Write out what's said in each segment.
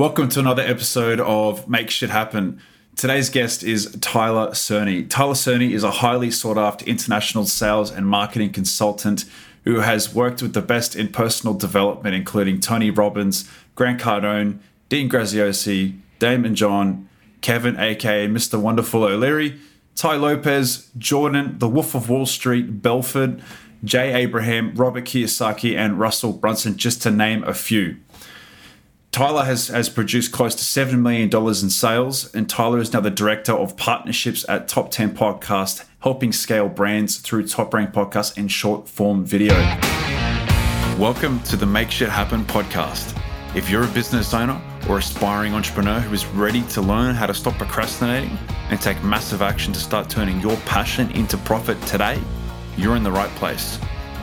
Welcome to another episode of Make Shit Happen. Today's guest is Tyler Cerny. Tyler Cerny is a highly sought-after international sales and marketing consultant who has worked with the best in personal development, including Tony Robbins, Grant Cardone, Dean Graziosi, Damon John, Kevin, aka Mr. Wonderful O'Leary, Tai Lopez, Jordan, the Wolf of Wall Street, Belfort, Jay Abraham, Robert Kiyosaki, and Russell Brunson, just to name a few. Tyler has produced close to $7 million in sales, and Tyler is now the director of partnerships at Top 10 Podcasts, helping scale brands through Top Rank Podcasts and short-form video. Welcome to the Make Shit Happen podcast. If you're a business owner or aspiring entrepreneur who is ready to learn how to stop procrastinating and take massive action to start turning your passion into profit today, you're in the right place.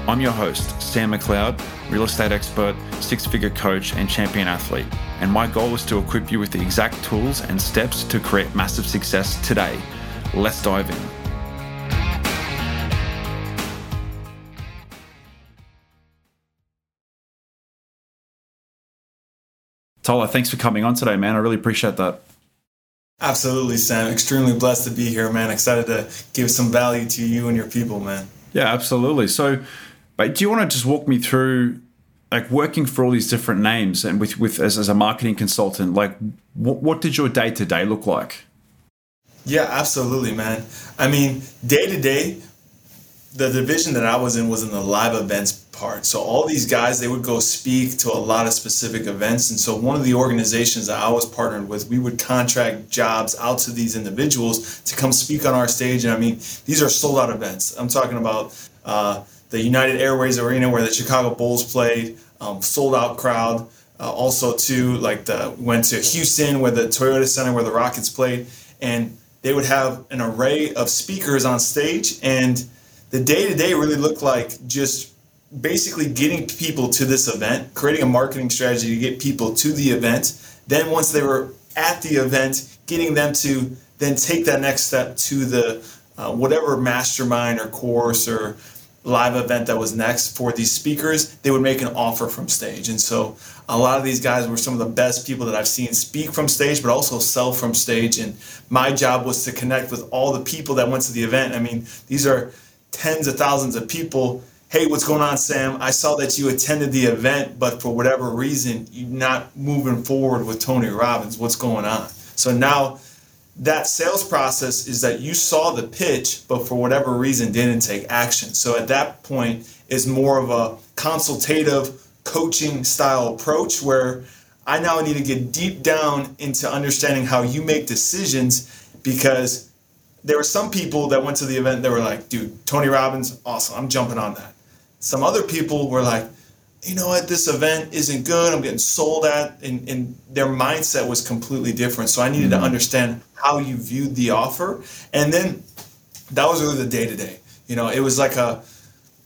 I'm your host, Sam McLeod, real estate expert, six-figure coach, and champion athlete. And my goal is to equip you with the exact tools and steps to create massive success today. Let's dive in. Tyler, thanks for coming on today, man. I really appreciate that. Absolutely, Sam. Extremely blessed to be here, man. Excited to give some value to you and your people, man. Yeah, absolutely. So, but do you want to just walk me through like working for all these different names and as a marketing consultant, like what did your day-to-day look like? Yeah, absolutely, man. I mean, day-to-day, the division that I was in the live events part. So all these guys, they would go speak to a lot of specific events. And so one of the organizations that I was partnered with, we would contract jobs out to these individuals to come speak on our stage. And I mean, these are sold out events. I'm talking about the United Airways Arena where the Chicago Bulls played, sold out crowd. Also too, like went to Houston where the Toyota Center where the Rockets played. And they would have an array of speakers on stage. And the day-to-day really looked like just basically getting people to this event, creating a marketing strategy to get people to the event. Then once they were at the event, getting them to then take that next step to the whatever mastermind or course or live event that was next for these speakers. They would make an offer from stage. And so a lot of these guys were some of the best people that I've seen speak from stage, but also sell from stage. And my job was to connect with all the people that went to the event. I mean, these are tens of thousands of people. Hey, what's going on, Sam? I saw that you attended the event, but for whatever reason, you're not moving forward with Tony Robbins. What's going on? So now that sales process is that you saw the pitch, but for whatever reason, didn't take action. So at that point, it's more of a consultative coaching style approach where I now need to get deep down into understanding how you make decisions, because there were some people that went to the event that were like, dude, Tony Robbins, awesome. I'm jumping on that. Some other people were like, you know what, this event isn't good, I'm getting sold at, and their mindset was completely different. So I needed to understand how you viewed the offer. And then that was really the day-to-day. You know, it was like a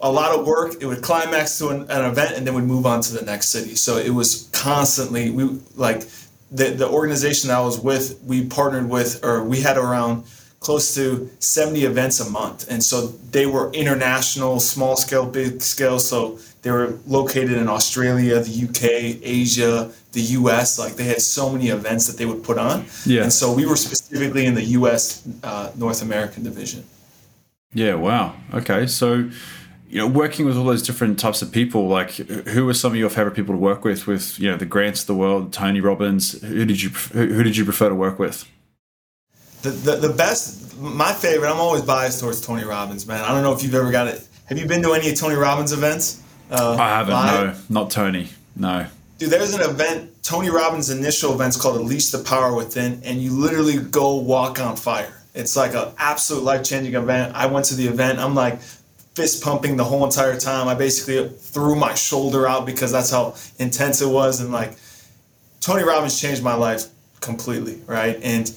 lot of work. It would climax to an event and then we'd move on to the next city. So it was constantly, the organization that I was with, we partnered with, or we had around close to 70 events a month. And so they were international, small scale, big scale. So they were located in Australia, the UK, Asia, the US. Like they had so many events that they would put on. Yeah. And so we were specifically in the US North American division. Yeah, wow. Okay. So, you know, working with all those different types of people, like who were some of your favorite people to work with, you know, the Grants of the world, Tony Robbins, who did you prefer to work with? The best, my favorite, I'm always biased towards Tony Robbins, man. I don't know if you've ever got it. Have you been to any of Tony Robbins events? I haven't, no. Not Tony, no. Dude, there's an event, Tony Robbins' initial event's called Unleash the Power Within, and you literally go walk on fire. It's like an absolute life-changing event. I went to the event. I'm like fist pumping the whole entire time. I basically threw my shoulder out because that's how intense it was. And like Tony Robbins changed my life completely, right? And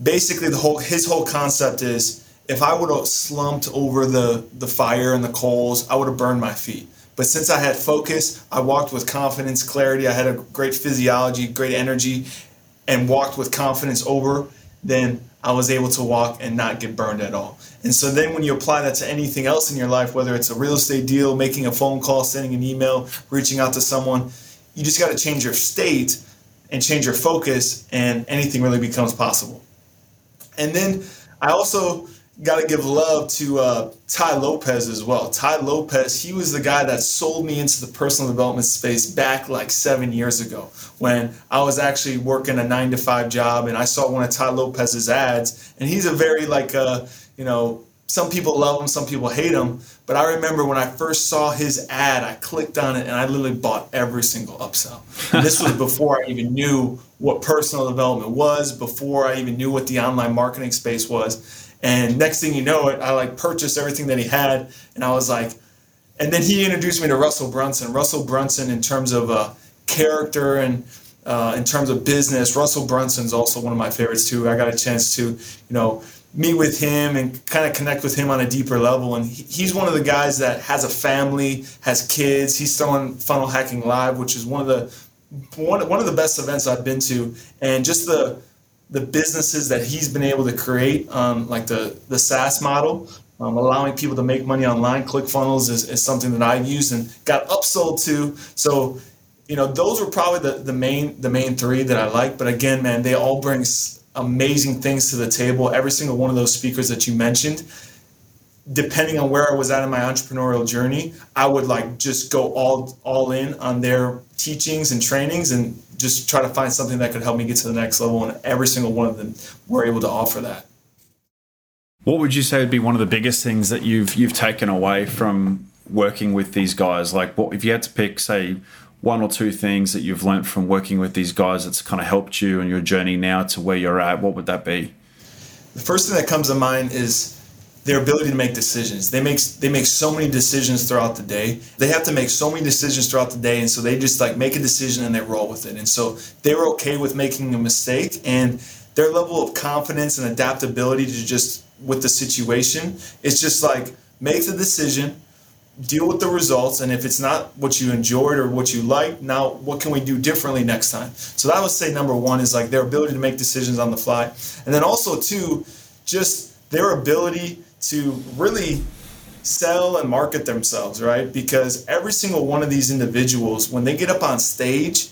basically, his whole concept is if I would have slumped over the fire and the coals, I would have burned my feet. But since I had focus, I walked with confidence, clarity. I had a great physiology, great energy, and walked with confidence over. Then I was able to walk and not get burned at all. And so then when you apply that to anything else in your life, whether it's a real estate deal, making a phone call, sending an email, reaching out to someone, you just got to change your state. and change your focus, and anything really becomes possible. And then I also got to give love to Tai Lopez as well. Tai Lopez, he was the guy that sold me into the personal development space back like 7 years ago when I was actually working a 9-to-5 job, and I saw one of Tai Lopez's ads, and he's a very some people love him, some people hate him, but I remember when I first saw his ad, I clicked on it and I literally bought every single upsell. And this was before I even knew what personal development was, before I even knew what the online marketing space was. And next thing you know it, I purchased everything that he had, and I was like, and then he introduced me to Russell Brunson. Russell Brunson, in terms of character and in terms of business, Russell Brunson's also one of my favorites too. I got a chance to, meet with him and kind of connect with him on a deeper level. And he's one of the guys that has a family, has kids. He's still on Funnel Hacking Live, which is one of the best events I've been to. And just the businesses that he's been able to create, like the SaaS model, allowing people to make money online. ClickFunnels is something that I've used and got upsold to. So, those were probably the main three that I like. But again, man, they all bring amazing things to the table. Every single one of those speakers that you mentioned, depending on where I was at in my entrepreneurial journey, I would just go all in on their teachings and trainings and just try to find something that could help me get to the next level. And every single one of them were able to offer that. What would you say would be one of the biggest things that you've taken away from working with these guys? What if you had to pick, say, one or two things that you've learned from working with these guys that's kind of helped you in your journey now to where you're at, what would that be? The first thing that comes to mind is their ability to make decisions. They make so many decisions throughout the day. They have to make so many decisions throughout the day, and so they just make a decision and they roll with it. And so they were okay with making a mistake, and their level of confidence and adaptability to just with the situation, it's just make the decision, deal with the results, and if it's not what you enjoyed or what you liked, now what can we do differently next time? So that would say number one is their ability to make decisions on the fly. And then also two, just their ability to really sell and market themselves, right? Because every single one of these individuals, when they get up on stage,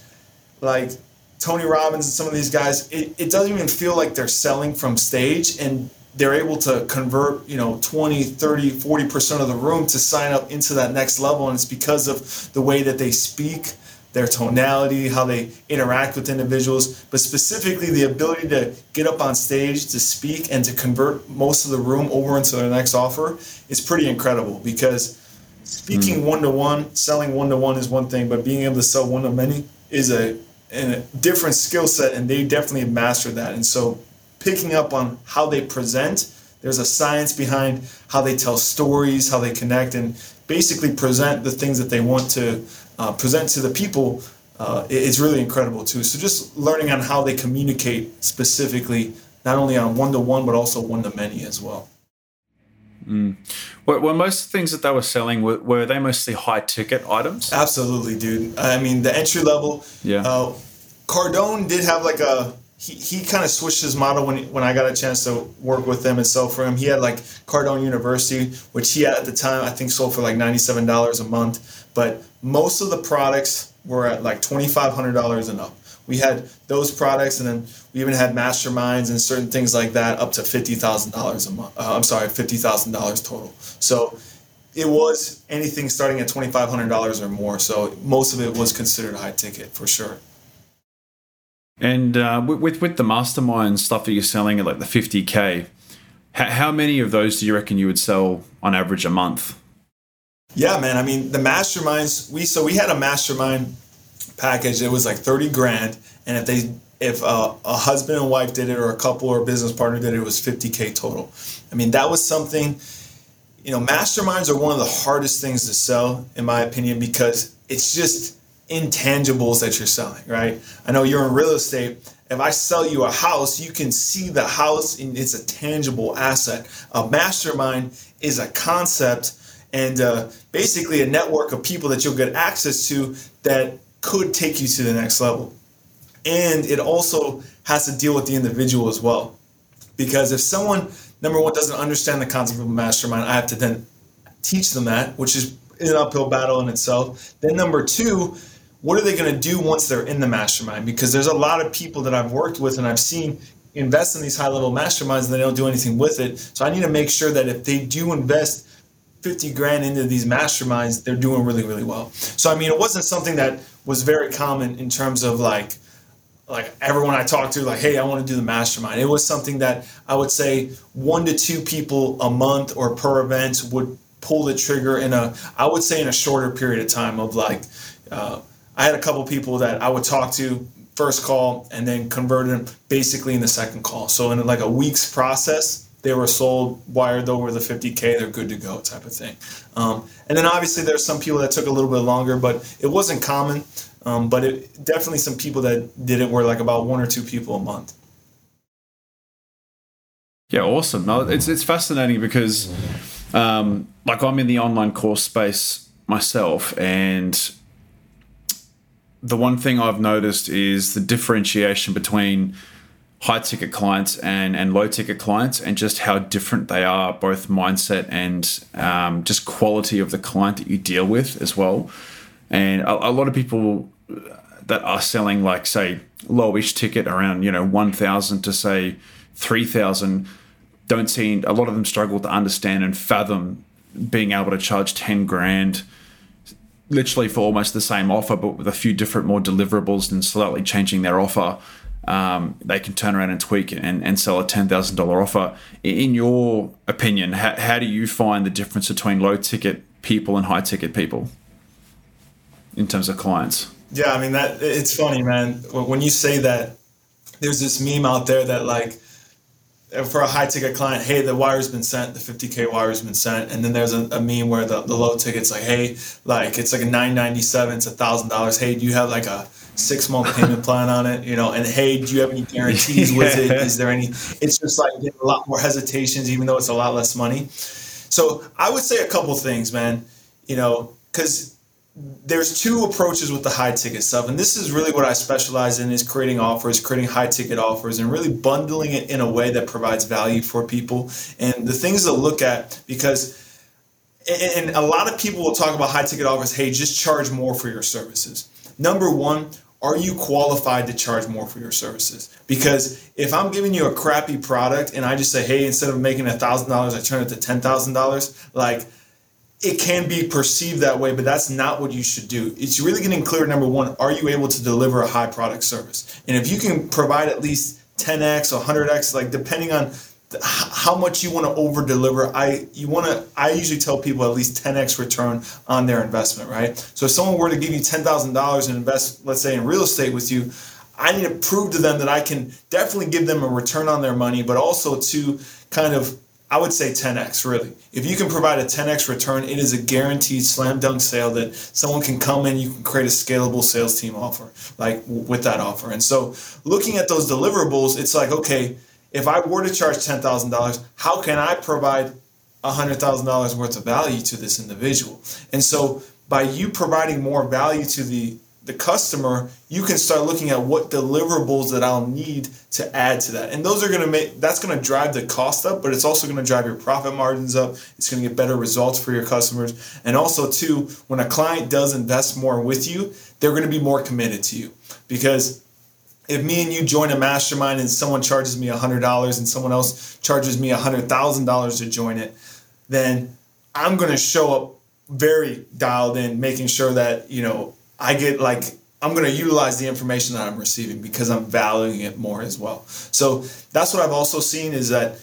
like Tony Robbins and some of these guys, it doesn't even feel like they're selling from stage, and they're able to convert, 20, 30, 40% of the room to sign up into that next level. And it's because of the way that they speak, their tonality, how they interact with individuals, but specifically the ability to get up on stage, to speak, and to convert most of the room over into their next offer is pretty incredible, because speaking one-to-one, selling one-to-one is one thing, but being able to sell one-to-many is a different skill set, and they definitely have mastered that. And so picking up on how they present, there's a science behind how they tell stories, how they connect, and basically present the things that they want to present to the people. It's really incredible too. So just learning on how they communicate specifically, not only on one-to-one, but also one-to-many as well. Mm. Were most of the things that they were selling, were they mostly high-ticket items? Absolutely, dude. I mean, the entry level. Yeah. Cardone did have He kind of switched his model when I got a chance to work with him and sell for him. He had Cardone University, which he had at the time, I think sold for $97 a month. But most of the products were at $2,500 and up. We had those products, and then we even had masterminds and certain things like that up to $50,000 a month. $50,000 total. So it was anything starting at $2,500 or more. So most of it was considered high ticket for sure. And with the mastermind stuff that you're selling at the 50K, how many of those do you reckon you would sell on average a month? Yeah, man. I mean, the masterminds, we had a mastermind package. It was $30,000. And if a husband and wife did it, or a couple or a business partner did it, it was $50K total. I mean, that was something, masterminds are one of the hardest things to sell, in my opinion, because it's just intangibles that you're selling, right? I know you're in real estate. If I sell you a house, you can see the house, and it's a tangible asset. A mastermind is a concept and basically a network of people that you'll get access to that could take you to the next level. And it also has to deal with the individual as well. Because if someone, number one, doesn't understand the concept of a mastermind, I have to then teach them that, which is an uphill battle in itself. Then number two, what are they going to do once they're in the mastermind? Because there's a lot of people that I've worked with and I've seen invest in these high-level masterminds and they don't do anything with it. So I need to make sure that if they do invest $50,000 into these masterminds, they're doing really, really well. So, I mean, it wasn't something that was very common in terms of like everyone I talked to, like, hey, I want to do the mastermind. It was something that I would say 1 to 2 people a month or per event would pull the trigger in a, I would say in a shorter period of time of like, I had a couple people that I would talk to first call and then convert them basically in the second call. So in like a week's process, they were sold, wired over the $50,000, they're good to go type of thing. And then obviously there's some people that took a little bit longer, but it wasn't common. But it definitely some people that did it were like about 1 or 2 people a month. Yeah, awesome. It's fascinating because like I'm in the online course space myself, and the one thing I've noticed is the differentiation between high ticket clients and low ticket clients, and just how different they are, both mindset and just quality of the client that you deal with as well. And a lot of people that are selling like, say, lowish ticket around, you know, 1,000 to say 3,000, don't seem, a lot of them struggle to understand and fathom being able to charge $10,000 literally for almost the same offer, but with a few different more deliverables and slightly changing their offer. They can turn around and tweak and sell a $10,000 offer. In your opinion, how do you find the difference between low ticket people and high ticket people in terms of clients? Yeah, I mean, that it's funny, man. When you say that, there's this meme out there that like, for a high ticket client, hey, the wire's been sent, the $50,000 wire's been sent. And then there's a meme where the low ticket's like, hey, like it's like a $997, it's $1,000. Hey, do you have like a 6-month payment plan on it? You know, and hey, do you have any guarantees with it? Is there any, it's just like a lot more hesitations, even though it's a lot less money. So I would say a couple things, man, you know, because there's 2 approaches with the high ticket stuff. And this is really what I specialize in, is creating offers, creating high ticket offers, and really bundling it in a way that provides value for people. And the things to look at, because, and a lot of people will talk about high ticket offers, hey, just charge more for your services. Number 1, are you qualified to charge more for your services? Because if I'm giving you a crappy product and I just say, hey, instead of making $1,000, I turn it to $10,000, like, it can be perceived that way, but that's not what you should do. It's really getting clear, number 1, are you able to deliver a high product service? And if you can provide at least 10x or 100x, like depending on how much you want to over deliver, I usually tell people at least 10x return on their investment, right? So if someone were to give you $10,000 and invest, let's say in real estate with you, I need to prove to them that I can definitely give them a return on their money, but also to kind of, I would say 10x really. If you can provide a 10x return, it is a guaranteed slam dunk sale that someone can come in, you can create a scalable sales team offer, like with that offer. And so looking at those deliverables, it's like, okay, if I were to charge $10,000, how can I provide $100,000 worth of value to this individual? And so by you providing more value to the customer, you can start looking at what deliverables that I'll need to add to that. And those are going to make, that's going to drive the cost up, but it's also going to drive your profit margins up. It's going to get better results for your customers. And also too, when a client does invest more with you, they're going to be more committed to you. Because if me and you join a mastermind and someone charges me $100 and someone else charges me $100,000 to join it, then I'm going to show up very dialed in, making sure that, you know, I get like, I'm going to utilize the information that I'm receiving because I'm valuing it more as well. So that's what I've also seen, is that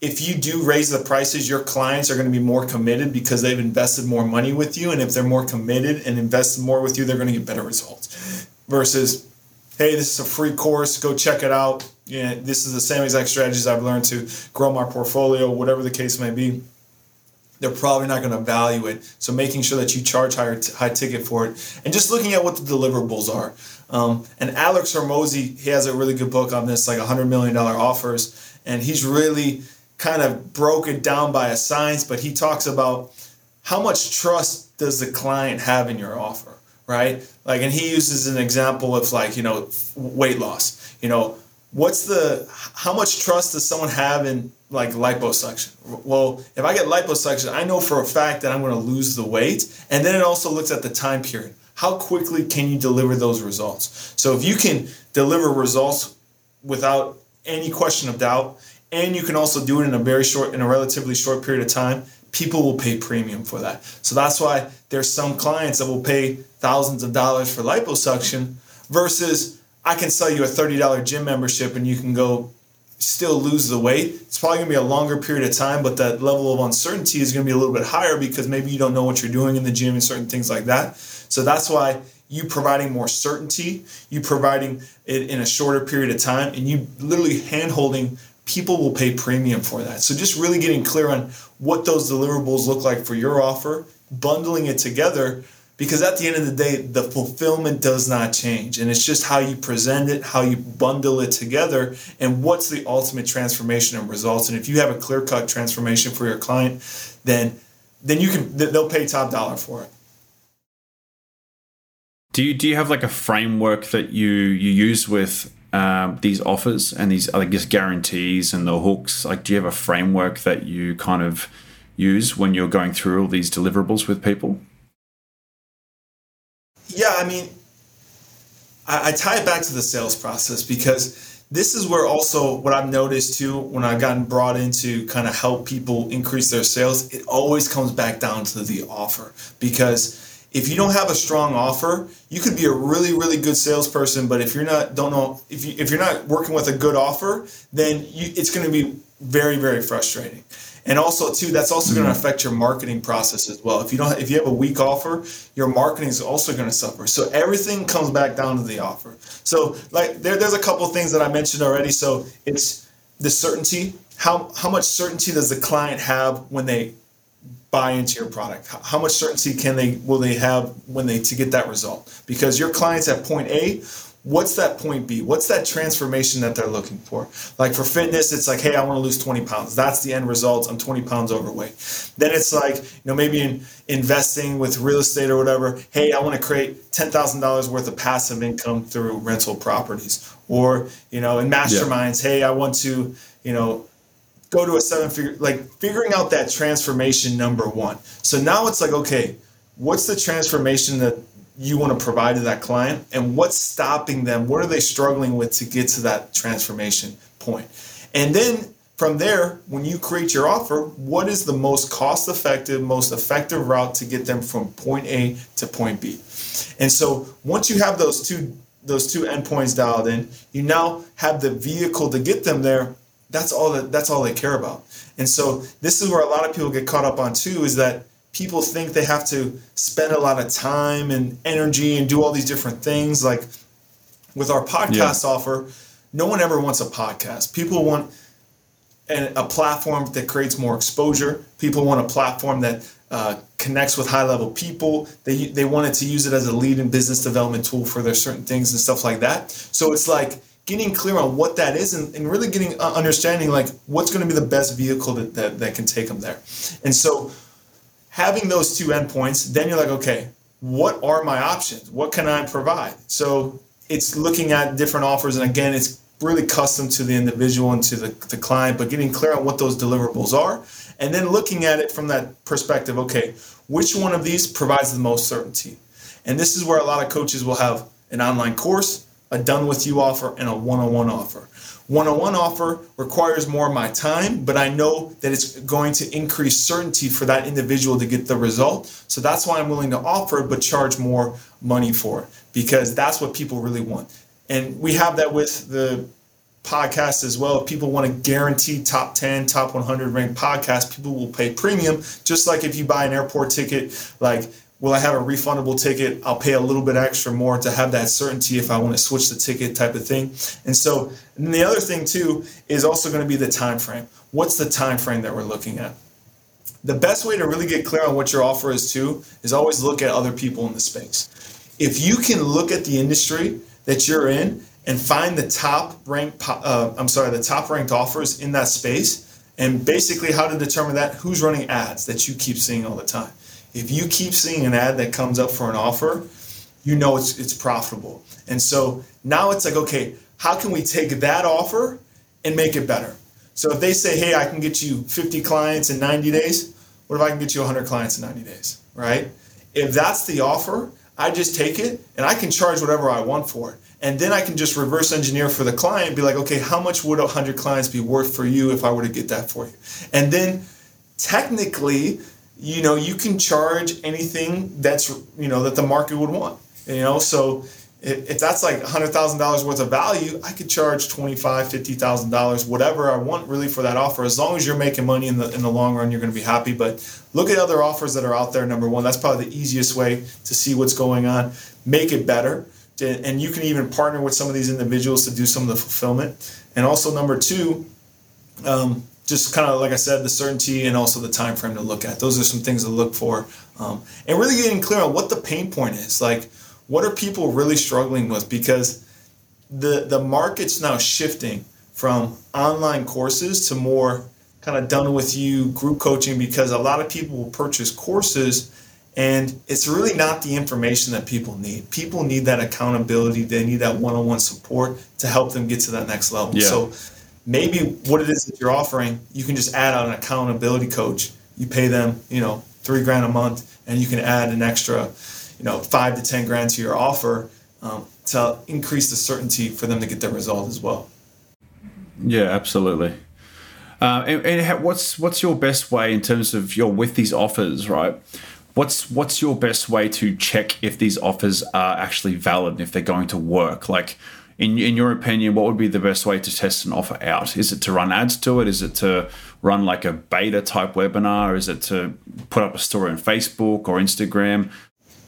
if you do raise the prices, your clients are going to be more committed because they've invested more money with you. And if they're more committed and invested more with you, they're going to get better results versus, hey, this is a free course, go check it out. Yeah, this is the same exact strategies I've learned to grow my portfolio, whatever the case may be. They're probably not going to value it. So making sure that you charge high ticket for it, and just looking at what the deliverables are. And Alex Hormozi, he has a really good book on this, like $100 million offers. And he's really kind of broke it down by a science, but he talks about how much trust does the client have in your offer, right? Like, and he uses an example of like, you know, weight loss, you know, how much trust does someone have in like liposuction? Well, if I get liposuction, I know for a fact that I'm going to lose the weight. And then it also looks at the time period. how quickly can you deliver those results? So if you can deliver results without any question of doubt, and you can also do it in a relatively short period of time, people will pay premium for that. So that's why there's some clients that will pay thousands of dollars for liposuction versus I can sell you a $30 gym membership and you can go still lose the weight. It's probably going to be a longer period of time, but that level of uncertainty is going to be a little bit higher because maybe you don't know what you're doing in the gym and certain things like that. So that's why you providing more certainty, you providing it in a shorter period of time, and you literally hand-holding, people will pay premium for that. So just really getting clear on what those deliverables look like for your offer, bundling it together, because at the end of the day, the fulfillment does not change. And it's just how you present it, how you bundle it together, and what's the ultimate transformation and results. And if you have a clear-cut transformation for your client, then you can, they'll pay top dollar for it. Do you have like a framework that you use with these offers and these, I guess, guarantees and the hooks? Like, do you have a framework that you kind of use when you're going through all these deliverables with people? Yeah, I mean, I tie it back to the sales process, because this is where also what I've noticed too, when I've gotten brought in to kind of help people increase their sales, it always comes back down to the offer. Because if you don't have a strong offer, you could be a really, really good salesperson, but if you're not working with a good offer, then it's going to be very, very frustrating. And also too, that's also going to affect your marketing process as well. If you have a weak offer, your marketing is also going to suffer. So everything comes back down to the offer. So like there's a couple of things that I mentioned already. So it's the certainty. How much certainty does the client have when they buy into your product? How much certainty will they have when they to get that result? Because your client's at point A. What's that point B? What's that transformation that they're looking for? Like for fitness, it's like, hey, I want to lose 20 pounds. That's the end result. I'm 20 pounds overweight. Then it's like, maybe in investing with real estate or whatever. Hey, I want to create $10,000 worth of passive income through rental properties. Or, in masterminds, hey, I want to, go to a 7-figure, like figuring out that transformation number one. So now it's like, okay, what's the transformation that you want to provide to that client, and what's stopping them? What are they struggling with to get to that transformation point? And then from there, when you create your offer, what is the most cost-effective, most effective route to get them from point A to point B? And so once you have those two endpoints dialed in, you now have the vehicle to get them there. That's all they care about. And so this is where a lot of people get caught up on too, is that people think they have to spend a lot of time and energy and do all these different things. Like with our podcast offer, no one ever wants a podcast. People want a platform that creates more exposure. People want a platform that connects with high-level people. They wanted to use it as a lead and business development tool for their certain things and stuff like that. So it's like getting clear on what that is and really getting understanding like what's going to be the best vehicle that can take them there. And so having those two endpoints, then you're like, okay, what are my options? What can I provide? So it's looking at different offers. And again, it's really custom to the individual and to the client, but getting clear on what those deliverables are. And then looking at it from that perspective, okay, which one of these provides the most certainty? And this is where a lot of coaches will have an online course, a done with you offer, and a one-on-one offer. One-on-one offer requires more of my time, but I know that it's going to increase certainty for that individual to get the result. So that's why I'm willing to offer, but charge more money for it, because that's what people really want. And we have that with the podcast as well. If people want to guarantee top 10, top 100 ranked podcasts, people will pay premium. Just like if you buy an airport ticket, like, will I have a refundable ticket? I'll pay a little bit extra more to have that certainty if I want to switch the ticket type of thing. And so and the other thing too is also going to be the time frame. What's the time frame that we're looking at? The best way to really get clear on what your offer is too is always look at other people in the space. If you can look at the industry that you're in and find the top ranked offers in that space, and basically how to determine that, who's running ads that you keep seeing all the time. If you keep seeing an ad that comes up for an offer, it's profitable. And so now it's like, okay, how can we take that offer and make it better? So if they say, hey, I can get you 50 clients in 90 days, what if I can get you 100 clients in 90 days, right? If that's the offer, I just take it and I can charge whatever I want for it. And then I can just reverse engineer for the client, be like, okay, how much would 100 clients be worth for you if I were to get that for you? And then technically, you know, you can charge anything that's, you know, that the market would want, you know? So if that's like $100,000 worth of value, I could charge $25,000, $50,000, whatever I want really for that offer. As long as you're making money in the long run, you're going to be happy. But look at other offers that are out there, number one. That's probably the easiest way to see what's going on. Make it better. And you can even partner with some of these individuals to do some of the fulfillment. And also number two, just kind of like I said, the certainty and also the time frame to look at. Those are some things to look for. And really getting clear on what the pain point is. Like, what are people really struggling with? Because the market's now shifting from online courses to more kind of done with you group coaching, because a lot of people will purchase courses and it's really not the information that people need. People need that accountability. They need that one-on-one support to help them get to that next level. Yeah. So maybe what it is that you're offering, you can just add on an accountability coach. You pay them, you know, $3,000 a month, and you can add an extra, you know, $5,000 to $10,000 to your offer to increase the certainty for them to get their result as well. Yeah, absolutely. And what's your best way in terms of you're with these offers, right? What's your best way to check if these offers are actually valid and if they're going to work? Like, in your opinion, what would be the best way to test an offer out? Is it to run ads to it? Is it to run like a beta type webinar? Is it to put up a story on Facebook or Instagram?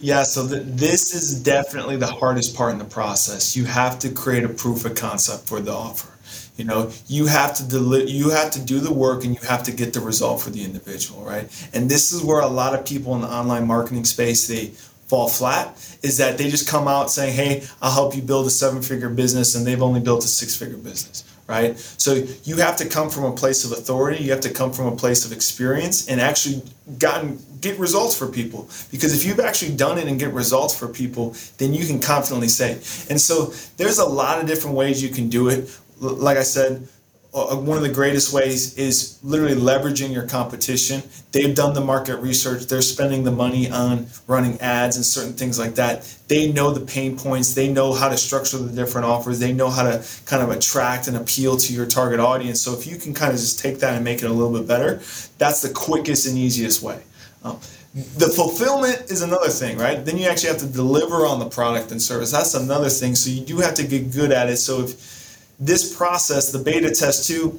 Yeah, so this is definitely the hardest part in the process. You have to create a proof of concept for the offer. You know, you have to you have to do the work and you have to get the result for the individual, right? And this is where a lot of people in the online marketing space, they fall flat, is that they just come out saying, hey, I'll help you build a 7-figure business, and they've only built a 6-figure business, right? So you have to come from a place of authority, you have to come from a place of experience and actually get results for people. Because if you've actually done it and get results for people, then you can confidently say. And so there's a lot of different ways you can do it. Like I said, one of the greatest ways is literally leveraging your competition. They've done the market research. They're spending the money on running ads and certain things like that. They know the pain points. They know how to structure the different offers. They know how to kind of attract and appeal to your target audience. So if you can kind of just take that and make it a little bit better, that's the quickest and easiest way. The fulfillment is another thing, right? Then you actually have to deliver on the product and service. That's another thing. So you do have to get good at it. So if this process, the beta test too,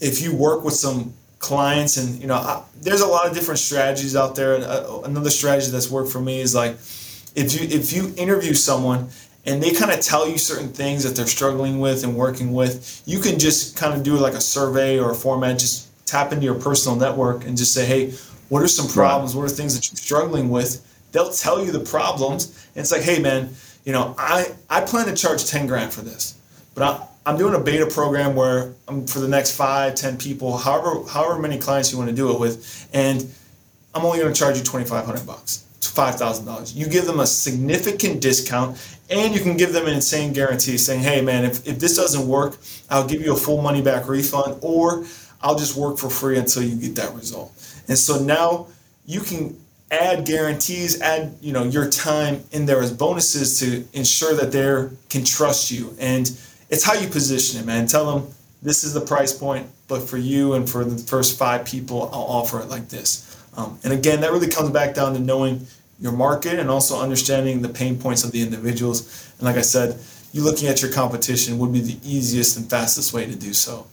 if you work with some clients and, you know, there's a lot of different strategies out there. And another strategy that's worked for me is like, if you interview someone and they kind of tell you certain things that they're struggling with and working with, you can just kind of do like a survey or a format, just tap into your personal network and just say, hey, what are some problems? What are things that you're struggling with? They'll tell you the problems. And it's like, hey man, you know, I plan to charge $10,000 for this, but I'm doing a beta program where I'm for the next 5-10 people, however many clients you want to do it with, and I'm only going to charge you $2,500, $5,000. You give them a significant discount, and you can give them an insane guarantee saying, hey man, if this doesn't work, I'll give you a full money back refund, or I'll just work for free until you get that result. And so now you can add guarantees, add, you know, your time in there as bonuses to ensure that they can trust you. And it's how you position it, man. Tell them this is the price point, but for you and for the first 5 people, I'll offer it like this. And again, that really comes back down to knowing your market and also understanding the pain points of the individuals. And like I said, you looking at your competition would be the easiest and fastest way to do so.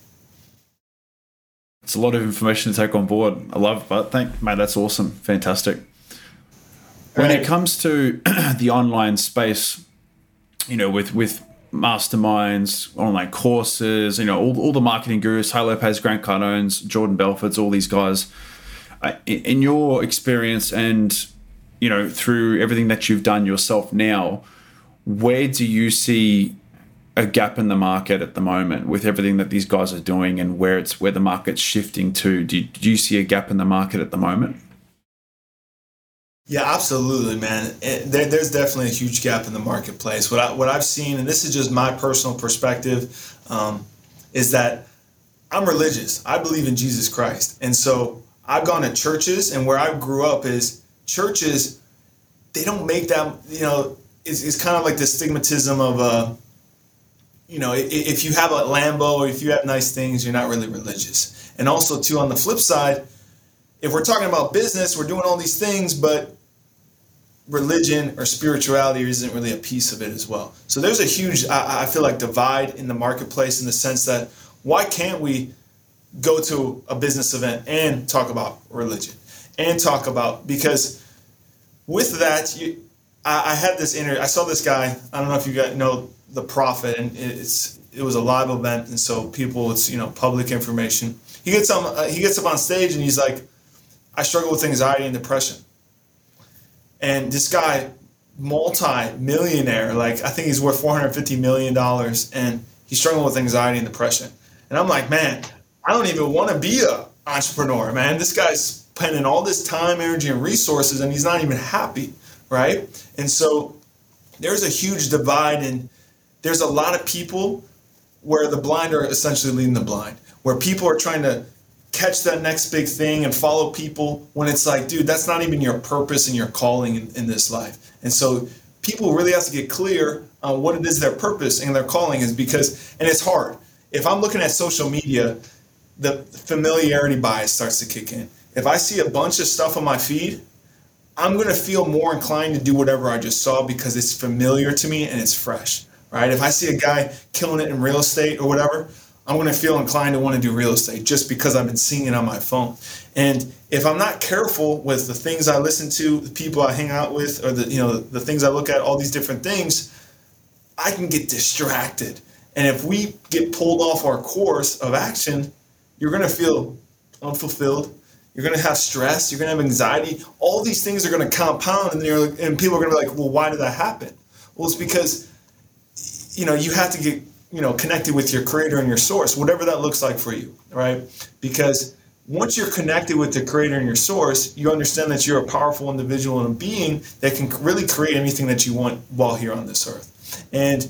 It's a lot of information to take on board. I love it, but mate, that's awesome. Fantastic. When it comes to the online space, you know, with masterminds, online courses, you know, all the marketing gurus, Tai Lopez, Grant Cardones, Jordan Belforts, all these guys, in your experience and, you know, through everything that you've done yourself now, where do you see a gap in the market at the moment with everything that these guys are doing and where the market's shifting to? Do you see a gap in the market at the moment? Yeah, absolutely, man. There's definitely a huge gap in the marketplace. What I've seen, and this is just my personal perspective, is that I'm religious. I believe in Jesus Christ. And so I've gone to churches, and where I grew up is churches they don't make that, you know, it's kind of like the stigmatism of, you know, if you have a Lambo or if you have nice things, you're not really religious. And also, too, on the flip side, if we're talking about business, we're doing all these things, but religion or spirituality isn't really a piece of it as well. So there's a huge, I feel like, divide in the marketplace in the sense that why can't we go to a business event and talk about religion and talk about, because with that, I had this interview. I saw this guy. I don't know if you guys know The Prophet, and it was a live event, and so people, it's, you know, public information. He gets up on stage and he's like, I struggle with anxiety and depression. And this guy, multi-millionaire, like I think he's worth $450 million, and he's struggling with anxiety and depression. And I'm like, man, I don't even want to be an entrepreneur, man. This guy's spending all this time, energy, and resources, and he's not even happy, right? And so there's a huge divide, and there's a lot of people where the blind are essentially leading the blind, where people are trying to catch that next big thing and follow people when it's like, dude, that's not even your purpose and your calling in this life. And so people really have to get clear on what it is their purpose and their calling is, because, and it's hard. If I'm looking at social media, the familiarity bias starts to kick in. If I see a bunch of stuff on my feed, I'm going to feel more inclined to do whatever I just saw because it's familiar to me and it's fresh, right? If I see a guy killing it in real estate or whatever, I'm going to feel inclined to want to do real estate just because I've been seeing it on my phone. And if I'm not careful with the things I listen to, the people I hang out with, or the, you know, the things I look at, all these different things, I can get distracted. And if we get pulled off our course of action, you're going to feel unfulfilled. You're going to have stress. You're going to have anxiety. All these things are going to compound, and people are going to be like, well, why did that happen? Well, it's because, you know, you have to get, you know, connected with your creator and your source, whatever that looks like for you, right? Because once you're connected with the creator and your source, you understand that you're a powerful individual and a being that can really create anything that you want while here on this earth. And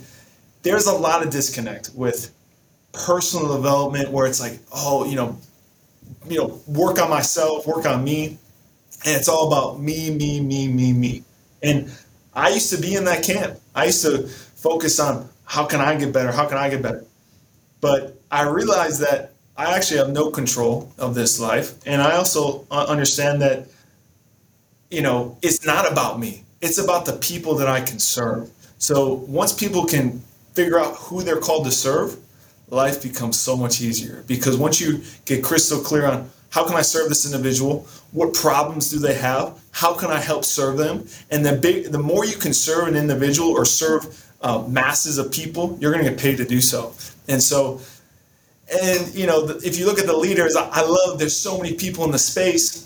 there's a lot of disconnect with personal development where it's like, oh, you know, work on myself, work on me. And it's all about me, me, me, me, me. And I used to be in that camp. I used to focus on how can I get better? How can I get better? But I realized that I actually have no control of this life. And I also understand that, you know, it's not about me. It's about the people that I can serve. So once people can figure out who they're called to serve, life becomes so much easier, because once you get crystal clear on how can I serve this individual, what problems do they have, how can I help serve them, and the more you can serve an individual or serve masses of people, you're going to get paid to do so. And so, and you know, if you look at the leaders, I love, there's so many people in the space.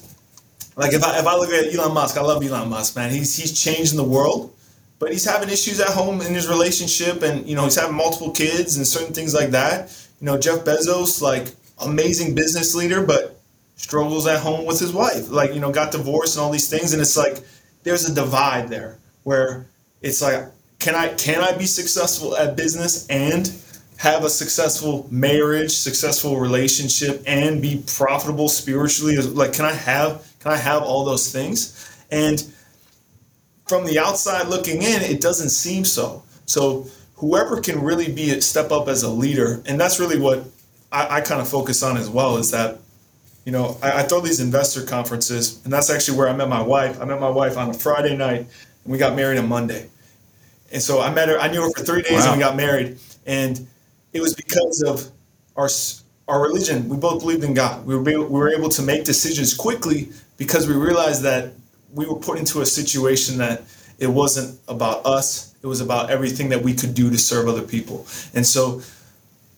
Like if I look at Elon Musk, I love Elon Musk, man. He's changing the world. But he's having issues at home in his relationship, and, you know, he's having multiple kids and certain things like that. You know, Jeff Bezos, like, amazing business leader, but struggles at home with his wife. Like, you know, got divorced and all these things. And it's like, there's a divide there where it's like, can I be successful at business and have a successful marriage, successful relationship, and be profitable spiritually? Like, can I have all those things? And from the outside looking in, it doesn't seem so. So whoever can really step up as a leader, and that's really what I kind of focus on as well, is that, you know, I throw these investor conferences, and that's actually where I met my wife. I met my wife on a Friday night, and we got married on Monday. And so I met her, I knew her for 3 days, wow. And we got married. And it was because of our religion. We both believed in God. We were able to make decisions quickly because we realized that we were put into a situation that it wasn't about us. It was about everything that we could do to serve other people. And so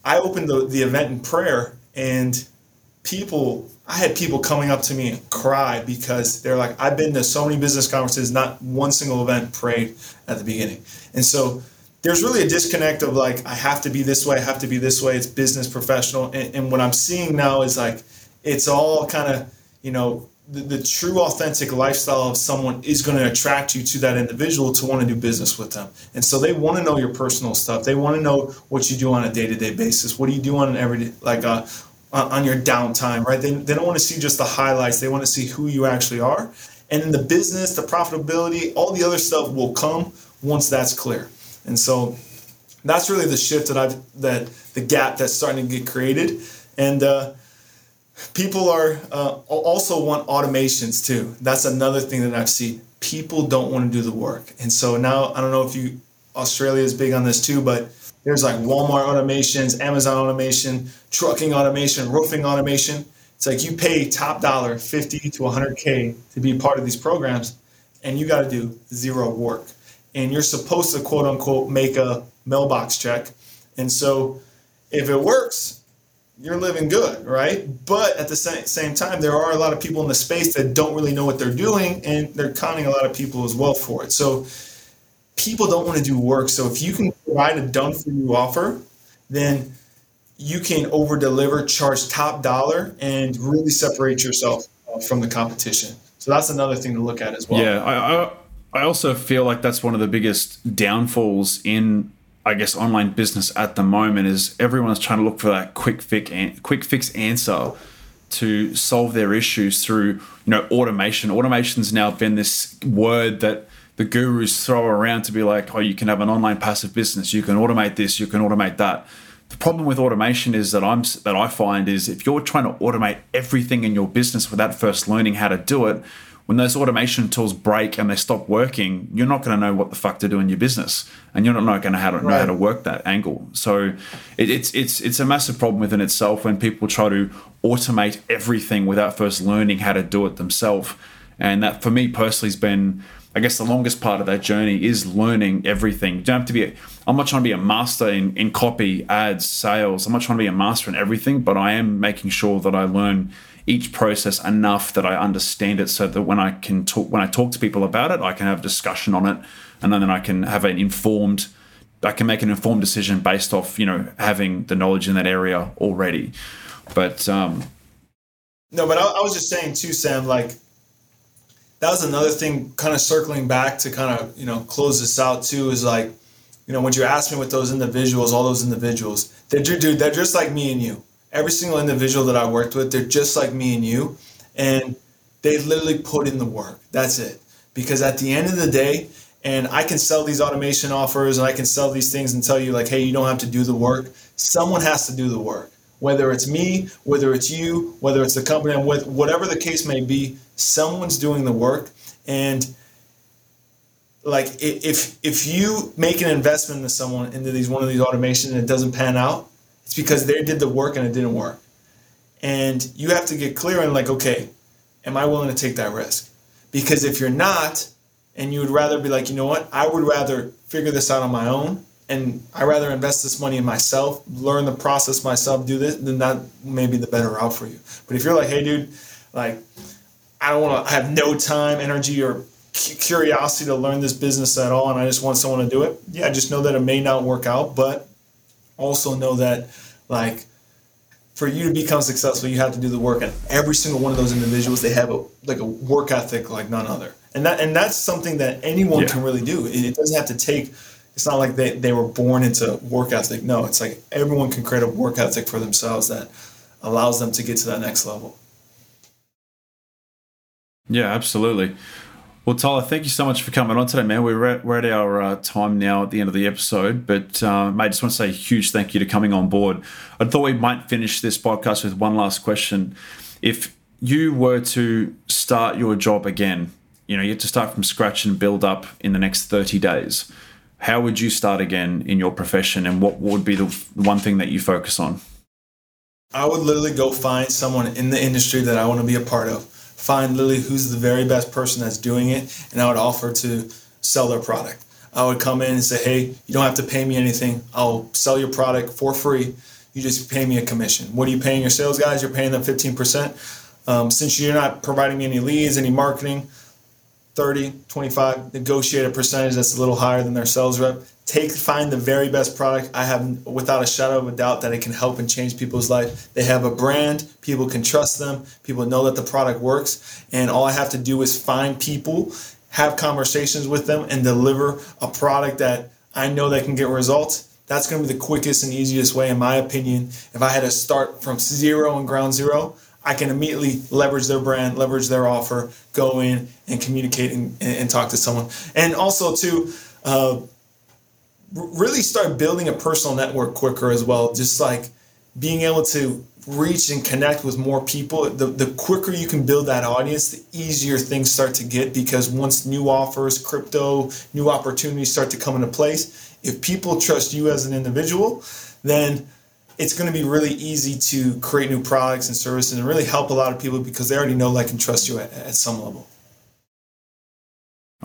I opened the event in prayer, and I had people coming up to me and cry because they're like, I've been to so many business conferences, not one single event prayed at the beginning. And so there's really a disconnect of like, I have to be this way. It's business professional. And what I'm seeing now is like, it's all kind of, you know, the true authentic lifestyle of someone is going to attract you to that individual to want to do business with them. And so they want to know your personal stuff. They want to know what you do on a day-to-day basis. What do you do on an everyday, like on your downtime, right? They don't want to see just the highlights. They want to see who you actually are. And the business, the profitability, all the other stuff will come once that's clear. And so that's really the shift that the gap that's starting to get created. And people are also want automations too. That's another thing that I've seen. People don't want to do the work. And so now, I don't know if Australia is big on this too, but there's like Walmart automations, Amazon automation, trucking automation, roofing automation. It's like you pay top dollar, 50 to 100K to be part of these programs, and you got to do zero work. And you're supposed to, quote unquote, make a mailbox check. And so if it works, you're living good, right? But at the same time, there are a lot of people in the space that don't really know what they're doing, and they're conning a lot of people as well for it. So people don't want to do work. So if you can provide a done-for-you offer, then you can over-deliver, charge top dollar, and really separate yourself from the competition. So that's another thing to look at as well. Yeah, I also feel like that's one of the biggest downfalls in, I guess, online business at the moment is everyone's trying to look for that quick fix answer to solve their issues through, automation. Automation's now been this word that the gurus throw around to be like, oh, you can have an online passive business. You can automate this. You can automate that. The problem with automation is that I find is if you're trying to automate everything in your business without first learning how to do it, when those automation tools break and they stop working, you're not going to know what the fuck to do in your business, and you're not going to know how to work that angle. So it's a massive problem within itself when people try to automate everything without first learning how to do it themselves. And that, for me personally, has been, I guess, the longest part of that journey is learning everything. You don't have to be I'm not trying to be a master in copy, ads, sales. I'm not trying to be a master in everything, but I am making sure that I learn each process enough that I understand it so that when I can talk, when I talk to people about it, I can have a discussion on it, and then I can make an informed decision based off, having the knowledge in that area already. But I was just saying too, Sam, like that was another thing kind of circling back to kind of, close this out too, is like, when you asked me with all those individuals, they're just like me and you. Every single individual that I worked with, they're just like me and you, and they literally put in the work. That's it. Because at the end of the day, and I can sell these automation offers and I can sell these things and tell you like, hey, you don't have to do the work. Someone has to do the work, whether it's me, whether it's you, whether it's the company I'm with, whatever the case may be, someone's doing the work. And like if you make an investment into someone, into one of these automations, and it doesn't pan out, it's because they did the work and it didn't work. And you have to get clear on like, okay, am I willing to take that risk? Because if you're not, and you would rather be like, you know what, I would rather figure this out on my own, and I'd rather invest this money in myself, learn the process myself, do this, then that may be the better route for you. But if you're like, hey dude, like I have no time, energy, or curiosity to learn this business at all, and I just want someone to do it. Yeah, just know that it may not work out, but also know that, like, for you to become successful, you have to do the work. And every single one of those individuals, they have a work ethic like none other. And that's something that anyone can really do. It doesn't have to take. It's not like they were born into work ethic. No, it's like everyone can create a work ethic for themselves that allows them to get to that next level. Yeah, absolutely. Well, Tyler, thank you so much for coming on today, man. We're at our time now at the end of the episode, but mate, just want to say a huge thank you to coming on board. I thought we might finish this podcast with one last question. If you were to start your job again, you have to start from scratch and build up in the next 30 days. How would you start again in your profession, and what would be the one thing that you focus on? I would literally go find someone in the industry that I want to be a part of. Find literally who's the very best person that's doing it, and I would offer to sell their product. I would come in and say, hey, you don't have to pay me anything. I'll sell your product for free. You just pay me a commission. What are you paying your sales guys? You're paying them 15%. Since you're not providing me any leads, any marketing, 30, 25, negotiate a percentage that's a little higher than their sales rep. Find the very best product I have, without a shadow of a doubt, that it can help and change people's life. They have a brand. People can trust them. People know that the product works. And all I have to do is find people, have conversations with them, and deliver a product that I know that can get results. That's going to be the quickest and easiest way, in my opinion. If I had to start from zero and ground zero, I can immediately leverage their brand, leverage their offer, go in and communicate and talk to someone. And also to really start building a personal network quicker as well. Just like being able to reach and connect with more people. The quicker you can build that audience, the easier things start to get, because once new offers, crypto, new opportunities start to come into place, if people trust you as an individual, then it's going to be really easy to create new products and services and really help a lot of people, because they already know, like, and trust you at some level.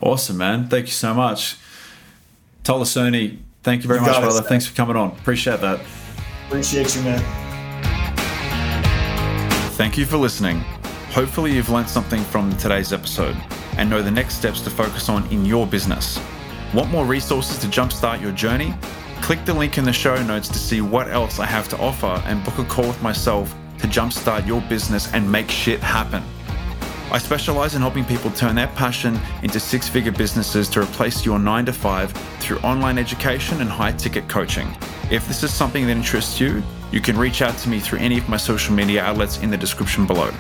Awesome, man. Thank you so much. Tyler Cerny, thank you very much, brother. Thanks for coming on. Appreciate that. Appreciate you, man. Thank you for listening. Hopefully you've learned something from today's episode and know the next steps to focus on in your business. Want more resources to jumpstart your journey? Click the link in the show notes to see what else I have to offer and book a call with myself to jumpstart your business and make shit happen. I specialize in helping people turn their passion into six-figure businesses to replace your 9-to-5 through online education and high-ticket coaching. If this is something that interests you, you can reach out to me through any of my social media outlets in the description below.